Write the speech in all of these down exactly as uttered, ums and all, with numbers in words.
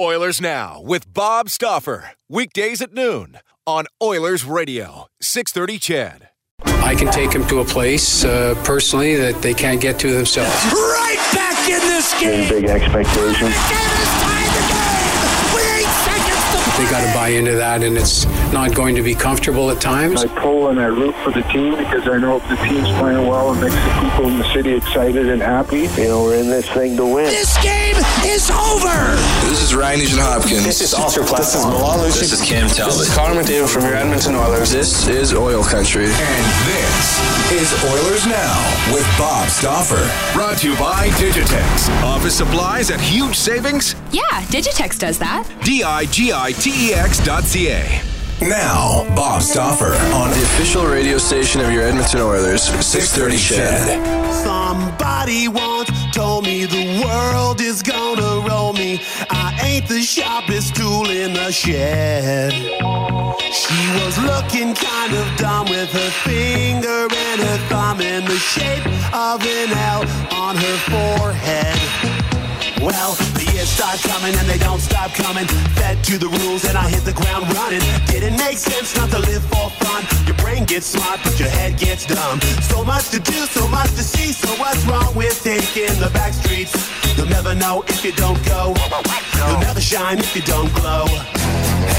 Oilers Now with Bob Stauffer. Weekdays at noon on Oilers Radio, six thirty C H E D. I can take them to a place uh, personally that they can't get to themselves. Right back in this game! Big expectations. They got to buy into that, and it's not going to be comfortable at times. I pull and I root for the team because I know if the team's playing well, it makes the people in the city excited and happy. You know, we're in this thing to win. This game is over. This is Ryan Nugent Hopkins. This is Oscar Klefbom. This is Cam Talbot. This is Connor McDavid from your Edmonton Oilers. This is Oil Country. And this is Oilers Now with Bob Stauffer. Brought to you by Digitex. Office supplies at huge savings? Yeah, Digitex does that. D I G I T. T E X dot C A. Now, Bob Stauffer on the official radio station of your Edmonton Oilers, six thirty C H E D. Somebody once told me the world is gonna roll me. I ain't the sharpest tool in the shed. She was looking kind of dumb with her finger and her thumb in the shape of an L on her forehead. Well, the years start coming and they don't stop coming. Fed to the rules and I hit the ground running. Didn't make sense not to live for fun. Your brain gets smart but your head gets dumb. So much to do, so much to see. So what's wrong with taking the back streets? You'll never know if you don't go. You'll never shine if you don't glow.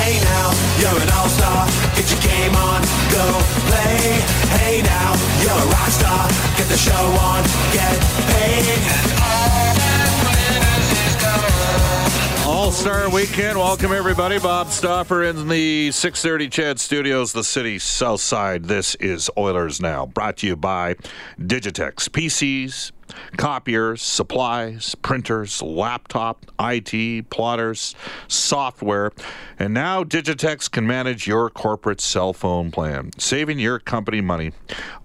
Hey now, you're an all-star. Get your game on, go play. Hey now, you're a rock star. Get the show on, get paid. All-Star Weekend. Welcome, everybody. Bob Stauffer in the six thirty C H E D studios, the city south side. This is Oilers Now, brought to you by Digitex. P Cs, copiers, supplies, printers, laptop, I T, plotters, software. And now Digitex can manage your corporate cell phone plan, saving your company money.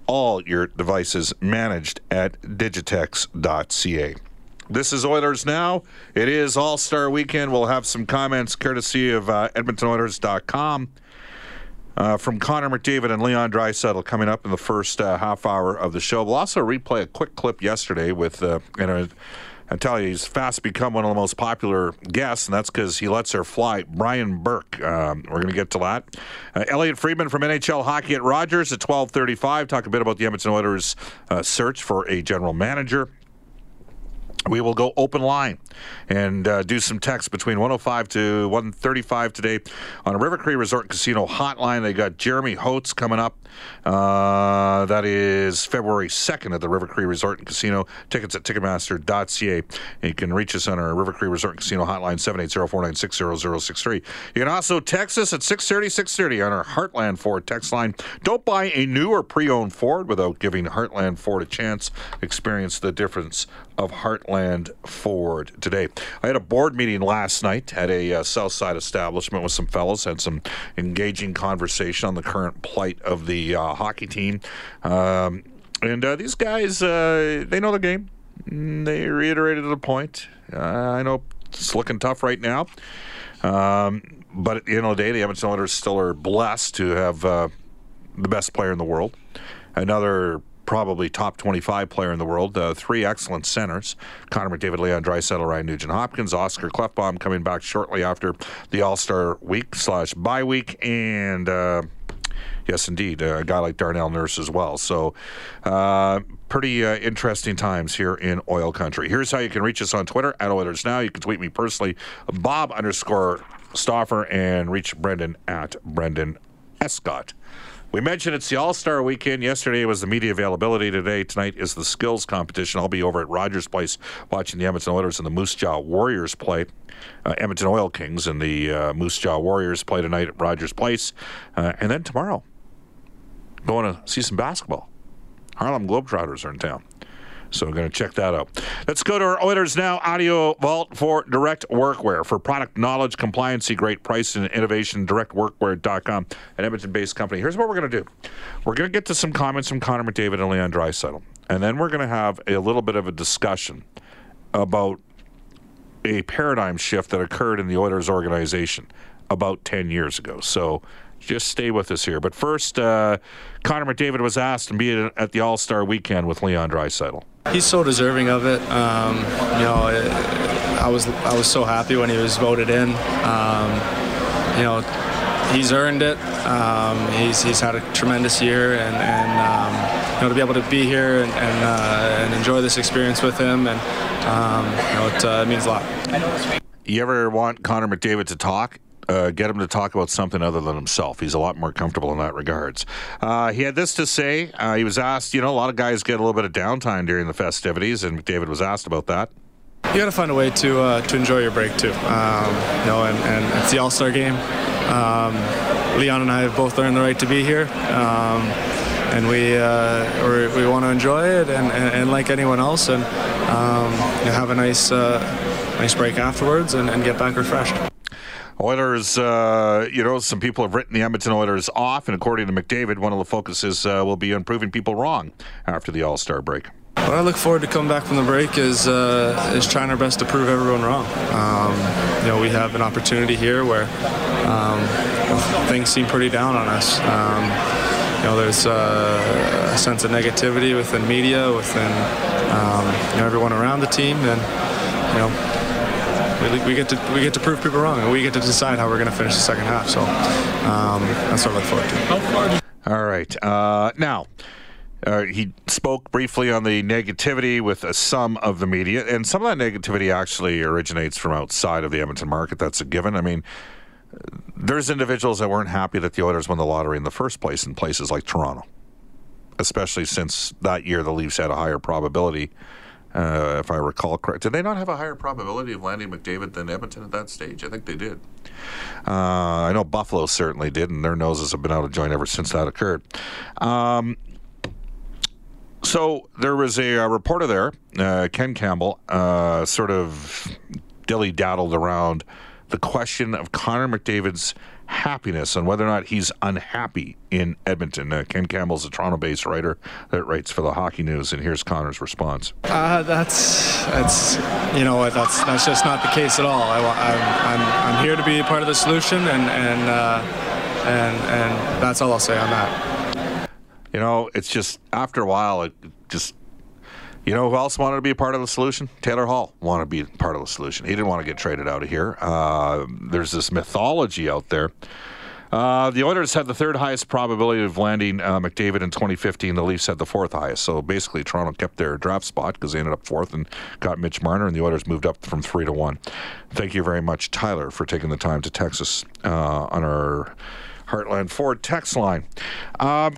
All your devices managed at digitex dot C A. This is Oilers Now. It is All-Star Weekend. We'll have some comments courtesy of uh, Edmonton Oilers dot com uh, from Connor McDavid and Leon Draisaitl coming up in the first uh, half hour of the show. We'll also replay a quick clip yesterday with, uh, and uh, I tell you, he's fast become one of the most popular guests, and that's because he lets her fly, Brian Burke. Um, we're going to get to that. Uh, Elliot Friedman from N H L Hockey at Rogers at twelve thirty-five. Talk a bit about the Edmonton Oilers' uh, search for a general manager. We will go open line and uh, do some text between one oh five to one thirty-five today on a River Cree Resort and Casino hotline. They got Jeremy Holtz coming up. Uh, that is February second at the River Cree Resort and Casino. Tickets at Ticketmaster dot C A. And you can reach us on our River Cree Resort and Casino hotline, seven eight zero, four nine six, zero zero six three. You can also text us at six thirty, six thirty on our Heartland Ford text line. Don't buy a new or pre-owned Ford without giving Heartland Ford a chance. Experience the difference of Heartland Ford today. I had a board meeting last night at a uh, south side establishment with some fellas, had some engaging conversation on the current plight of the uh, hockey team. Um, and uh, these guys, uh, they know the game. They reiterated the point. Uh, I know it's looking tough right now. Um, but at the end of the day, the Edmonton Oilers still are blessed to have uh, the best player in the world. Another probably top twenty-five player in the world. Uh, three excellent centers. Connor McDavid, Leon Draisaitl, Ryan Nugent Hopkins, Oscar Klefbom coming back shortly after the All-Star Week slash bye week. And, uh, yes, indeed, a guy like Darnell Nurse as well. So, uh, pretty uh, interesting times here in Oil Country. Here's how you can reach us on Twitter, at Oilers Now. You can tweet me personally, Bob underscore Stauffer, and reach Brendan at Brendan Escott. We mentioned it's the All-Star Weekend. Yesterday was the media availability. Today, tonight is the skills competition. I'll be over at Rogers Place watching the Edmonton Oilers and the Moose Jaw Warriors play. Uh, Edmonton Oil Kings and the uh, Moose Jaw Warriors play tonight at Rogers Place. Uh, and then tomorrow, going to see some basketball. Harlem Globetrotters are in town. So we're going to check that out. Let's go to our Oilers Now Audio Vault for Direct Workwear. For product knowledge, compliancy, great price, and innovation, direct workwear dot com, an Edmonton-based company. Here's what we're going to do. We're going to get to some comments from Connor McDavid and Leon Draisaitl, and then we're going to have a little bit of a discussion about a paradigm shift that occurred in the Oilers organization about ten years ago. So just stay with us here. But first, uh, Connor McDavid was asked to be at the All-Star Weekend with Leon Draisaitl. He's so deserving of it. Um, you know, it, I was I was so happy when he was voted in. Um, you know, he's earned it. Um, he's he's had a tremendous year, and, and um, you know, to be able to be here and and, uh, and enjoy this experience with him, and um, you know, it uh, means a lot. You ever want Connor McDavid to talk? Uh, get him to talk about something other than himself. He's a lot more comfortable in that regards. Uh, he had this to say. Uh, he was asked, you know, a lot of guys get a little bit of downtime during the festivities, and McDavid was asked about that. You got to find a way to uh, to enjoy your break, too. Um, you know, and, and it's the All-Star game. Um, Leon and I have both earned the right to be here. Um, and we uh, or we want to enjoy it and, and, and like anyone else, and um, you know, have a nice, uh, nice break afterwards and, and get back refreshed. Oilers, uh, you know, some people have written the Edmonton Oilers off, and according to McDavid, one of the focuses uh, will be on proving people wrong after the All-Star break. What I look forward to coming back from the break is uh, is trying our best to prove everyone wrong. Um, you know, we have an opportunity here where um, things seem pretty down on us. Um, you know, there's uh, a sense of negativity within media, within um, you know, everyone around the team, and you know. We, we get to we get to prove people wrong, and we get to decide how we're going to finish the second half. So um, that's what I look forward to. All right. Uh, now, uh, he spoke briefly on the negativity with uh, some of the media, and some of that negativity actually originates from outside of the Edmonton market. That's a given. I mean, there's individuals that weren't happy that the Oilers won the lottery in the first place in places like Toronto, especially since that year the Leafs had a higher probability. Uh, if I recall correct, did they not have a higher probability of landing McDavid than Edmonton at that stage? I think they did. Uh, I know Buffalo certainly did, and their noses have been out of joint ever since that occurred. Um, so there was a, a reporter there, uh, Ken Campbell, uh, sort of dilly-daddled around the question of Connor McDavid's happiness and whether or not he's unhappy in Edmonton. Uh, Ken Campbell's a Toronto-based writer that writes for the Hockey News, and here's Connor's response. Uh, that's, that's, you know, that's that's just not the case at all. I, I'm, I'm, I'm here to be a part of the solution, and and uh, and and that's all I'll say on that. You know, it's just after a while, it just. You know who else wanted to be a part of the solution? Taylor Hall wanted to be part of the solution. He didn't want to get traded out of here. Uh, there's this mythology out there. Uh, the Oilers had the third highest probability of landing uh, McDavid in twenty fifteen. The Leafs had the fourth highest. So basically Toronto kept their draft spot because they ended up fourth and got Mitch Marner, and the Oilers moved up from three to one. Thank you very much, Tyler, for taking the time to text us uh, on our Heartland Ford text line. Um,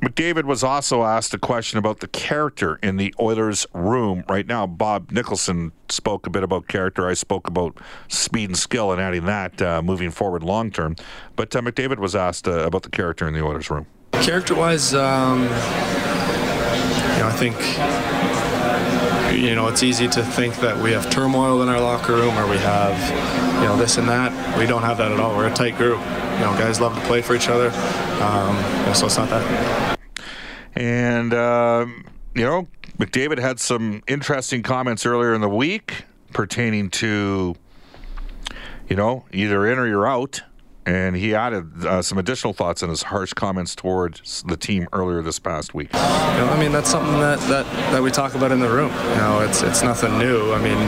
McDavid was also asked a question about the character in the Oilers room right now. Bob Nicholson spoke a bit about character. I spoke about speed and skill and adding that uh, moving forward long term. But uh, McDavid was asked uh, about the character in the Oilers room. Character-wise, um, you know, I think... You know, it's easy to think that we have turmoil in our locker room or we have, you know, this and that. We don't have that at all. We're a tight group. You know, guys love to play for each other. Um, you know, so it's not that. And, uh, you know, McDavid had some interesting comments earlier in the week pertaining to, you know, either in or you're out. And he added uh, some additional thoughts on his harsh comments towards the team earlier this past week. You know, I mean, that's something that, that, that we talk about in the room. You know, it's it's nothing new. I mean,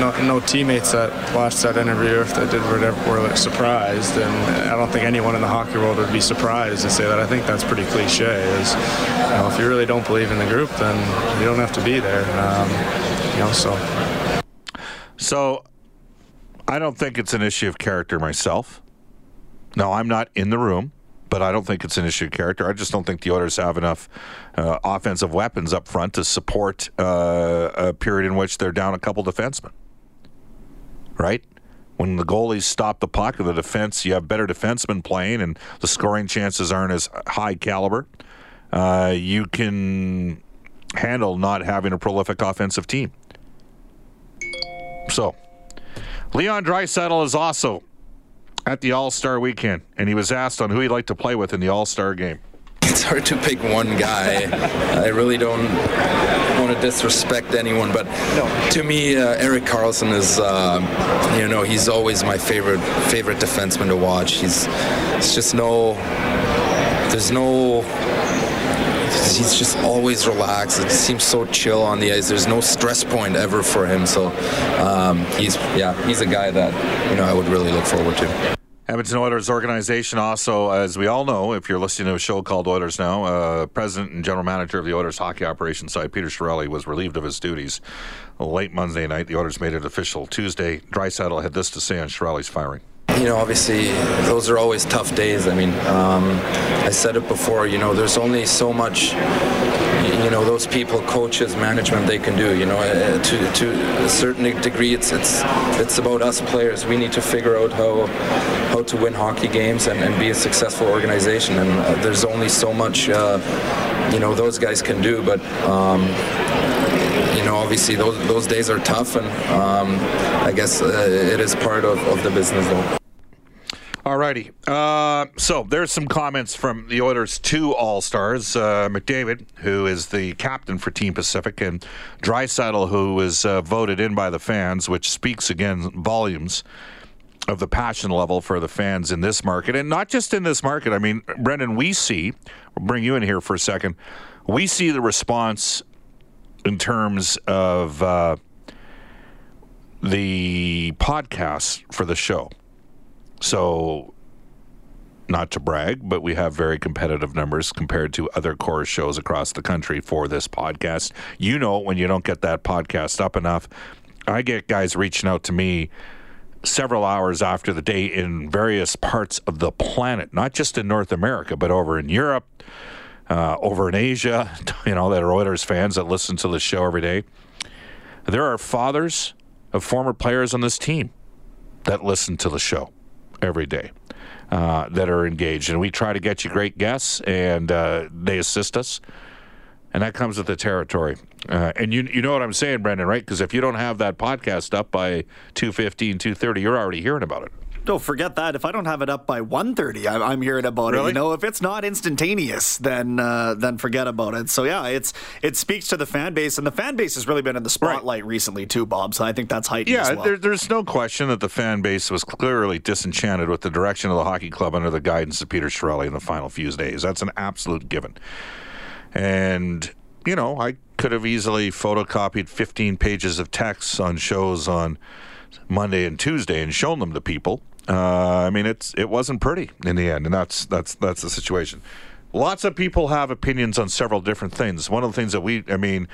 no, no teammates that watched that interview, if they did, were, were surprised. And I don't think anyone in the hockey world would be surprised to say that. I think that's pretty cliche. Is, you know, if you really don't believe in the group, then you don't have to be there. Um, you know, so. So. I don't think it's an issue of character myself. No, I'm not in the room, but I don't think it's an issue of character. I just don't think the Oilers have enough uh, offensive weapons up front to support uh, a period in which they're down a couple defensemen. Right? when the goalies stop the puck or the defense, you have better defensemen playing and the scoring chances aren't as high caliber. Uh, you can handle not having a prolific offensive team. So, Leon Draisaitl is also at the All-Star Weekend, and he was asked on who he'd like to play with in the All-Star game. It's hard to pick one guy. I really don't want to disrespect anyone, but no. to me, uh, Erik Karlsson is, uh, you know, he's always my favorite favorite defenseman to watch. He's, it's just no, there's no. He's just always relaxed. It seems so chill on the ice. There's no stress point ever for him. So um, he's, yeah, he's a guy that, you know, I would really look forward to. Edmonton Oilers organization also, as we all know, if you're listening to a show called Oilers Now, uh, president and general manager of the Oilers hockey operations side, Peter Chiarelli, was relieved of his duties late Monday night. The Oilers made it official Tuesday. Draisaitl had this to say on Chiarelli's firing. You know, obviously, those are always tough days. I mean, um, I said it before, you know, there's only so much, you know, those people, coaches, management, they can do. You know, uh, to to a certain degree, it's it's it's about us players. We need to figure out how how to win hockey games and, and be a successful organization. And uh, there's only so much, uh, you know, those guys can do. But, um, you know, obviously, those, those days are tough. And um, I guess uh, it is part of, of the business, though. Alrighty, uh, so there's some comments from the Oilers two All-Stars, uh, McDavid, who is the captain for Team Pacific, and Draisaitl, who was uh, voted in by the fans, which speaks again volumes of the passion level for the fans in this market, and not just in this market. I mean, Brendan, we see, we'll bring you in here for a second, we see the response in terms of uh, the podcasts for the show. So, not to brag, but we have very competitive numbers compared to other chorus shows across the country for this podcast. You know, when you don't get that podcast up enough, I get guys reaching out to me several hours after the day in various parts of the planet, not just in North America, but over in Europe, uh, over in Asia, you know, that are Oilers fans that listen to the show every day. There are fathers of former players on this team that listen to the show every day, uh, that are engaged. And we try to get you great guests, and uh, they assist us. And that comes with the territory. Uh, and you you know what I'm saying, Brendan, right? Because if you don't have that podcast up by two fifteen, two thirty, you're already hearing about it. Don't forget that. If I don't have it up by one thirty, I'm, I'm hearing about really? it. You know, if it's not instantaneous, then uh, then forget about it. So yeah, it's it speaks to the fan base, and the fan base has really been in the spotlight right. recently too, Bob. So I think that's heightened. Yeah, as well. there, there's no question that the fan base was clearly disenchanted with the direction of the hockey club under the guidance of Peter Chiarelli in the final few days. That's an absolute given. And you know, I could have easily photocopied fifteen pages of texts on shows on Monday and Tuesday and shown them to people. Uh, I mean, it's it wasn't pretty in the end, and that's that's that's the situation. Lots of people have opinions on several different things. One of the things that we, I mean,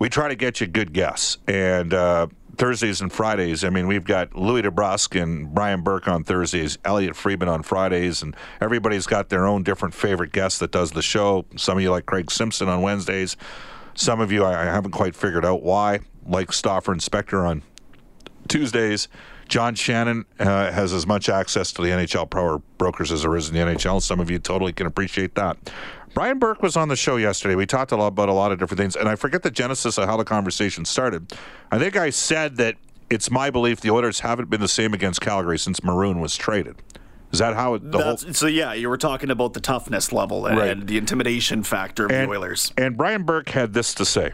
we try to get you good guests. And uh, Thursdays and Fridays, I mean, we've got Louis DeBrusque and Brian Burke on Thursdays, Elliot Friedman on Fridays, and everybody's got their own different favorite guest that does the show. Some of you like Craig Simpson on Wednesdays. Some of you, I, I haven't quite figured out why, like Stauffer and Spector on Tuesdays. John Shannon uh, has as much access to the N H L power brokers as there is in the N H L. Some of you totally can appreciate that. Brian Burke was on the show yesterday. We talked a lot about a lot of different things, and I forget the genesis of how the conversation started. I think I said that it's my belief the Oilers haven't been the same against Calgary since Maroon was traded. Is that how it, the That's, whole... So, yeah, you were talking about the toughness level and, right. and the intimidation factor of and, the Oilers. And Brian Burke had this to say.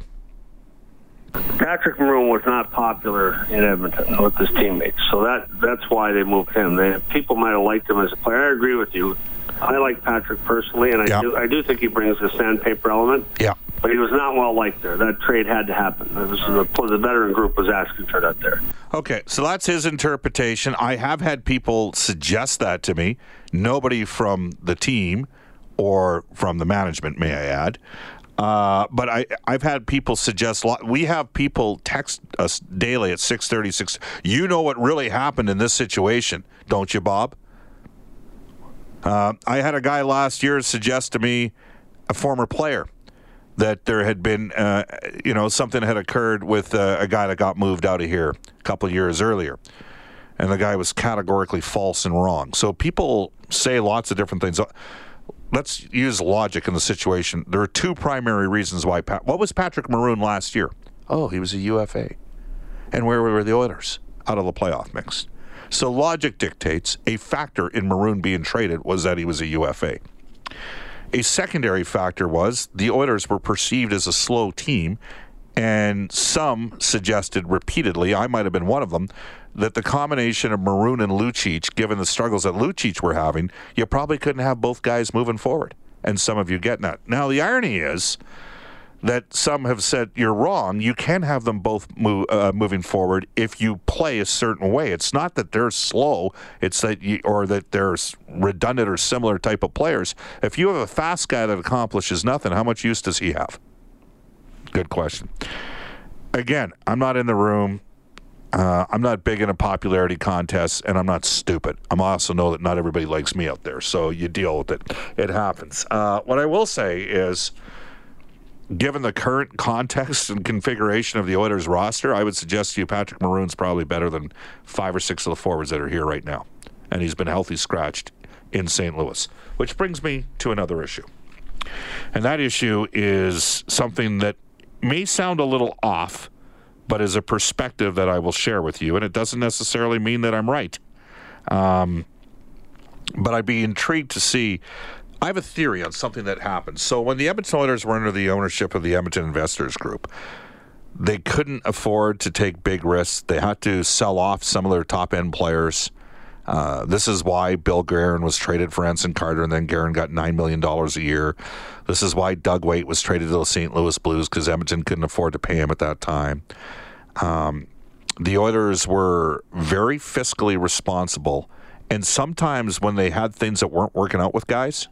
Patrick Maroon was not popular in Edmonton with his teammates, so that that's why they moved him. They, people might have liked him as a player. I agree with you. I like Patrick personally, and I yeah. do I do think he brings the sandpaper element. Yeah. But he was not well liked there. That trade had to happen. This is a, the veteran group was asking for that there. Okay, so that's his interpretation. I have had people suggest that to me. Nobody from the team or from the management, may I add. Uh, but I, I've had people suggest, lot, we have people text us daily at six thirty, six You know what really happened in this situation, don't you, Bob? Uh, I had a guy last year suggest to me, a former player, that there had been, uh, you know, something had occurred with uh, a guy that got moved out of here a couple of years earlier. and the guy was categorically false and wrong. So people say lots of different things. Let's use logic in the situation. There are two primary reasons why. Pat- what was Patrick Maroon last year? Oh, he was a U F A. And where were the Oilers? Out of the playoff mix. So logic dictates a factor in Maroon being traded was that he was a U F A. A secondary factor was the Oilers were perceived as a slow team, and some suggested repeatedly, I might have been one of them, that the combination of Maroon and Lucic, given the struggles that Lucic were having, you probably couldn't have both guys moving forward. And some of you get that. Now, the irony is that some have said you're wrong. You can have them both move, uh, moving forward if you play a certain way. It's not that they're slow, it's that you, or that they're redundant or similar type of players. If you have a fast guy that accomplishes nothing, how much use does he have? Good question. Again, I'm not in the room. Uh, I'm not big in a popularity contest, and I'm not stupid. I also know that not everybody likes me out there, so you deal with it. It happens. Uh, what I will say is, given the current context and configuration of the Oilers roster, I would suggest to you Patrick Maroon's probably better than five or six of the forwards that are here right now. And he's been healthy scratched in Saint Louis. Which brings me to another issue. And that issue is something that may sound a little off, but is a perspective that I will share with you. And it doesn't necessarily mean that I'm right. Um, but I'd be intrigued to see... I have a theory on something that happened. So when the Edmonton Oilers were under the ownership of the Edmonton Investors Group, they couldn't afford to take big risks. They had to sell off some of their top-end players. Uh, this is why Bill Guerin was traded for Ensign Carter, and then Guerin got nine million dollars a year. This is why Doug Weight was traded to the Saint Louis Blues, because Edmonton couldn't afford to pay him at that time. Um, the Oilers were very fiscally responsible, and sometimes when they had things that weren't working out with guys,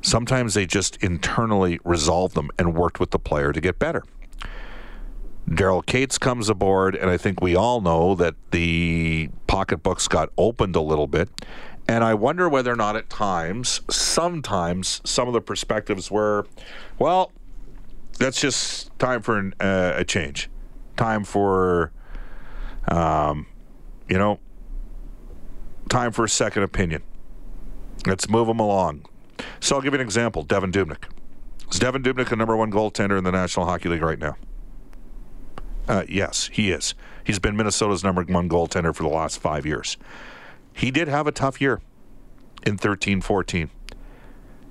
sometimes they just internally resolved them and worked with the player to get better. Daryl Cates comes aboard, and I think we all know that the pocketbooks got opened a little bit. And I wonder whether or not at times, sometimes, some of the perspectives were, well, that's just time for an, uh, a change. Time for, um, you know, time for a second opinion. Let's move them along. So I'll give you an example. Devin Dubnyk. Is Devin Dubnyk the number one goaltender in the National Hockey League right now? Uh, yes, he is. He's been Minnesota's number one goaltender for the last five years. He did have a tough year in thirteen fourteen.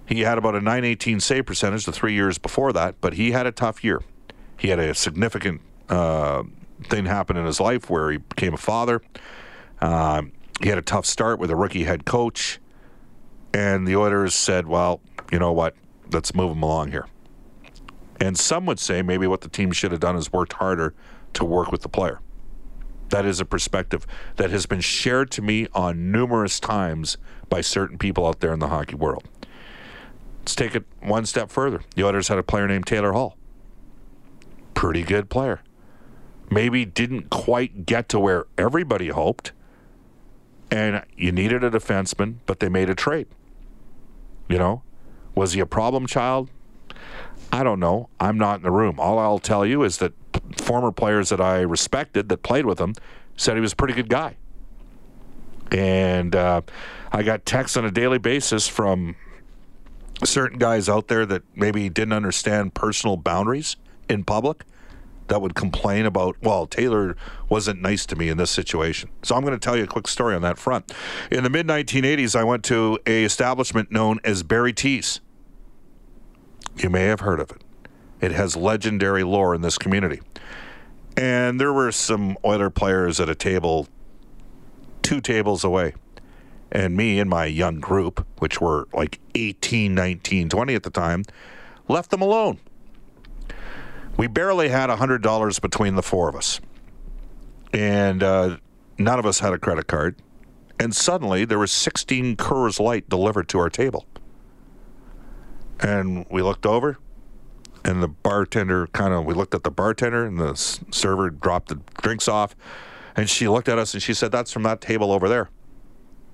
He had about a nine eighteen save percentage the three years before that, but he had a tough year. He had a significant uh, thing happen in his life where he became a father. Uh, he had a tough start with a rookie head coach. And the Oilers said, well, you know what, let's move them along here. And some would say maybe what the team should have done is worked harder to work with the player. That is a perspective that has been shared to me on numerous times by certain people out there in the hockey world. Let's take it one step further. The Oilers had a player named Taylor Hall. Pretty good player. Maybe didn't quite get to where everybody hoped. And you needed a defenseman, but they made a trade. You know, was he a problem child? I don't know. I'm not in the room. All I'll tell you is that former players that I respected that played with him said he was a pretty good guy. And uh, I got texts on a daily basis from certain guys out there that maybe didn't understand personal boundaries in public, that would complain about, well, Taylor wasn't nice to me in this situation. So I'm going to tell you a quick story on that front. In the mid nineteen eighties, I went to an establishment known as Barry T's. You may have heard of it. It has legendary lore in this community. And there were some Oiler players at a table two tables away. And me and my young group, which were like eighteen, nineteen, twenty at the time, left them alone. We barely had one hundred dollars between the four of us, and uh, none of us had a credit card, and suddenly there was sixteen Coors Light delivered to our table. And we looked over, and the bartender kind of, we looked at the bartender, and the server dropped the drinks off, and she looked at us, and she said, that's from that table over there.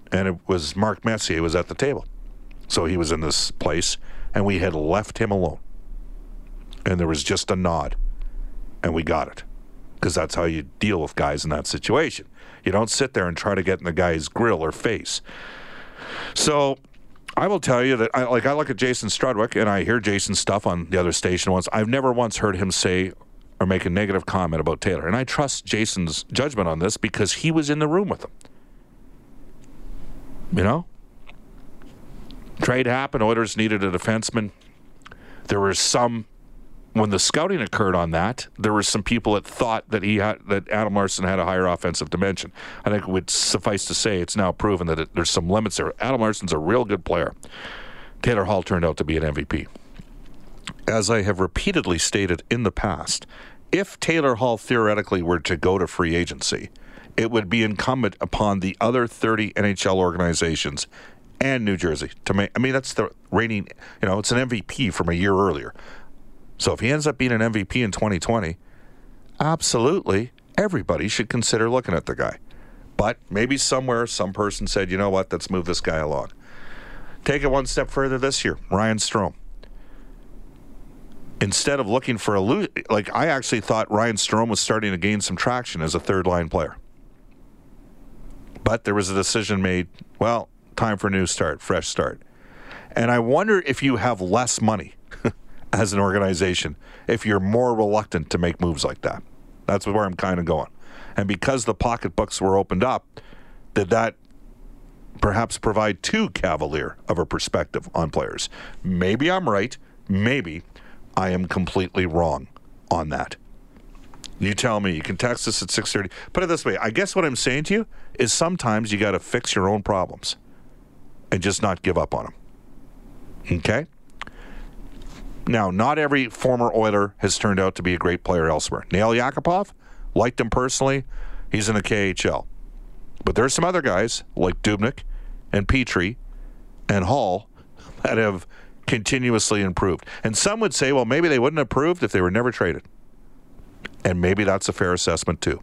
And it was Mark Messier was at the table. So he was in this place, and we had left him alone. And there was just a nod, and we got it. because that's how you deal with guys in that situation. You don't sit there and try to get in the guy's grill or face. So I will tell you that, I, like, I look at Jason Strudwick, and I hear Jason's stuff on the other station once. I've never once heard him say or make a negative comment about Taylor. And I trust Jason's judgment on this because he was in the room with him. You know? Trade happened. Oilers needed a defenseman. There were some, when the scouting occurred on that, there were some people that thought that he had, that Adam Larson had a higher offensive dimension. I think it would suffice to say it's now proven that it, there's some limits there. Adam Larson's a real good player. Taylor Hall turned out to be an M V P. As I have repeatedly stated in the past, if Taylor Hall theoretically were to go to free agency, it would be incumbent upon the other thirty N H L organizations and New Jersey to make, I mean, that's the reigning, you know, it's an M V P from a year earlier. So if he ends up being an M V P in twenty twenty, absolutely everybody should consider looking at the guy. But maybe somewhere some person said, you know what, let's move this guy along. Take it one step further this year, Ryan Strome. Instead of looking for a lo- like I actually thought Ryan Strome was starting to gain some traction as a third-line player. But there was a decision made, well, time for a new start, fresh start. And I wonder if you have less money as an organization if you're more reluctant to make moves like that. That's where I'm kind of going. And because the pocketbooks were opened up, did that perhaps provide too cavalier of a perspective on players? Maybe I'm right. Maybe I am completely wrong on that. You tell me. You can text us at six thirty. Put it this way. I guess what I'm saying to you is sometimes you got to fix your own problems and just not give up on them. Okay? Now, not every former Oiler has turned out to be a great player elsewhere. Nail Yakupov, liked him personally. He's in the K H L. But there's some other guys like Dubnyk and Petrie and Hall that have continuously improved. And some would say, well, maybe they wouldn't have improved if they were never traded. And maybe that's a fair assessment, too.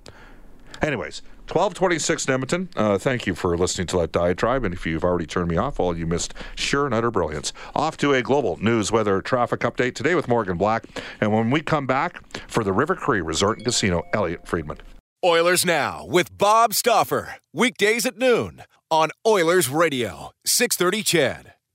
Anyways, twelve twenty-six in Edmonton. Uh, thank you for listening to that diatribe. And if you've already turned me off, well, you missed sure and utter brilliance. Off to a global news weather traffic update today with Morgan Black. And when we come back for the River Cree Resort and Casino, Elliot Friedman. Oilers Now with Bob Stauffer. Weekdays at noon on Oilers Radio, six thirty C H E D.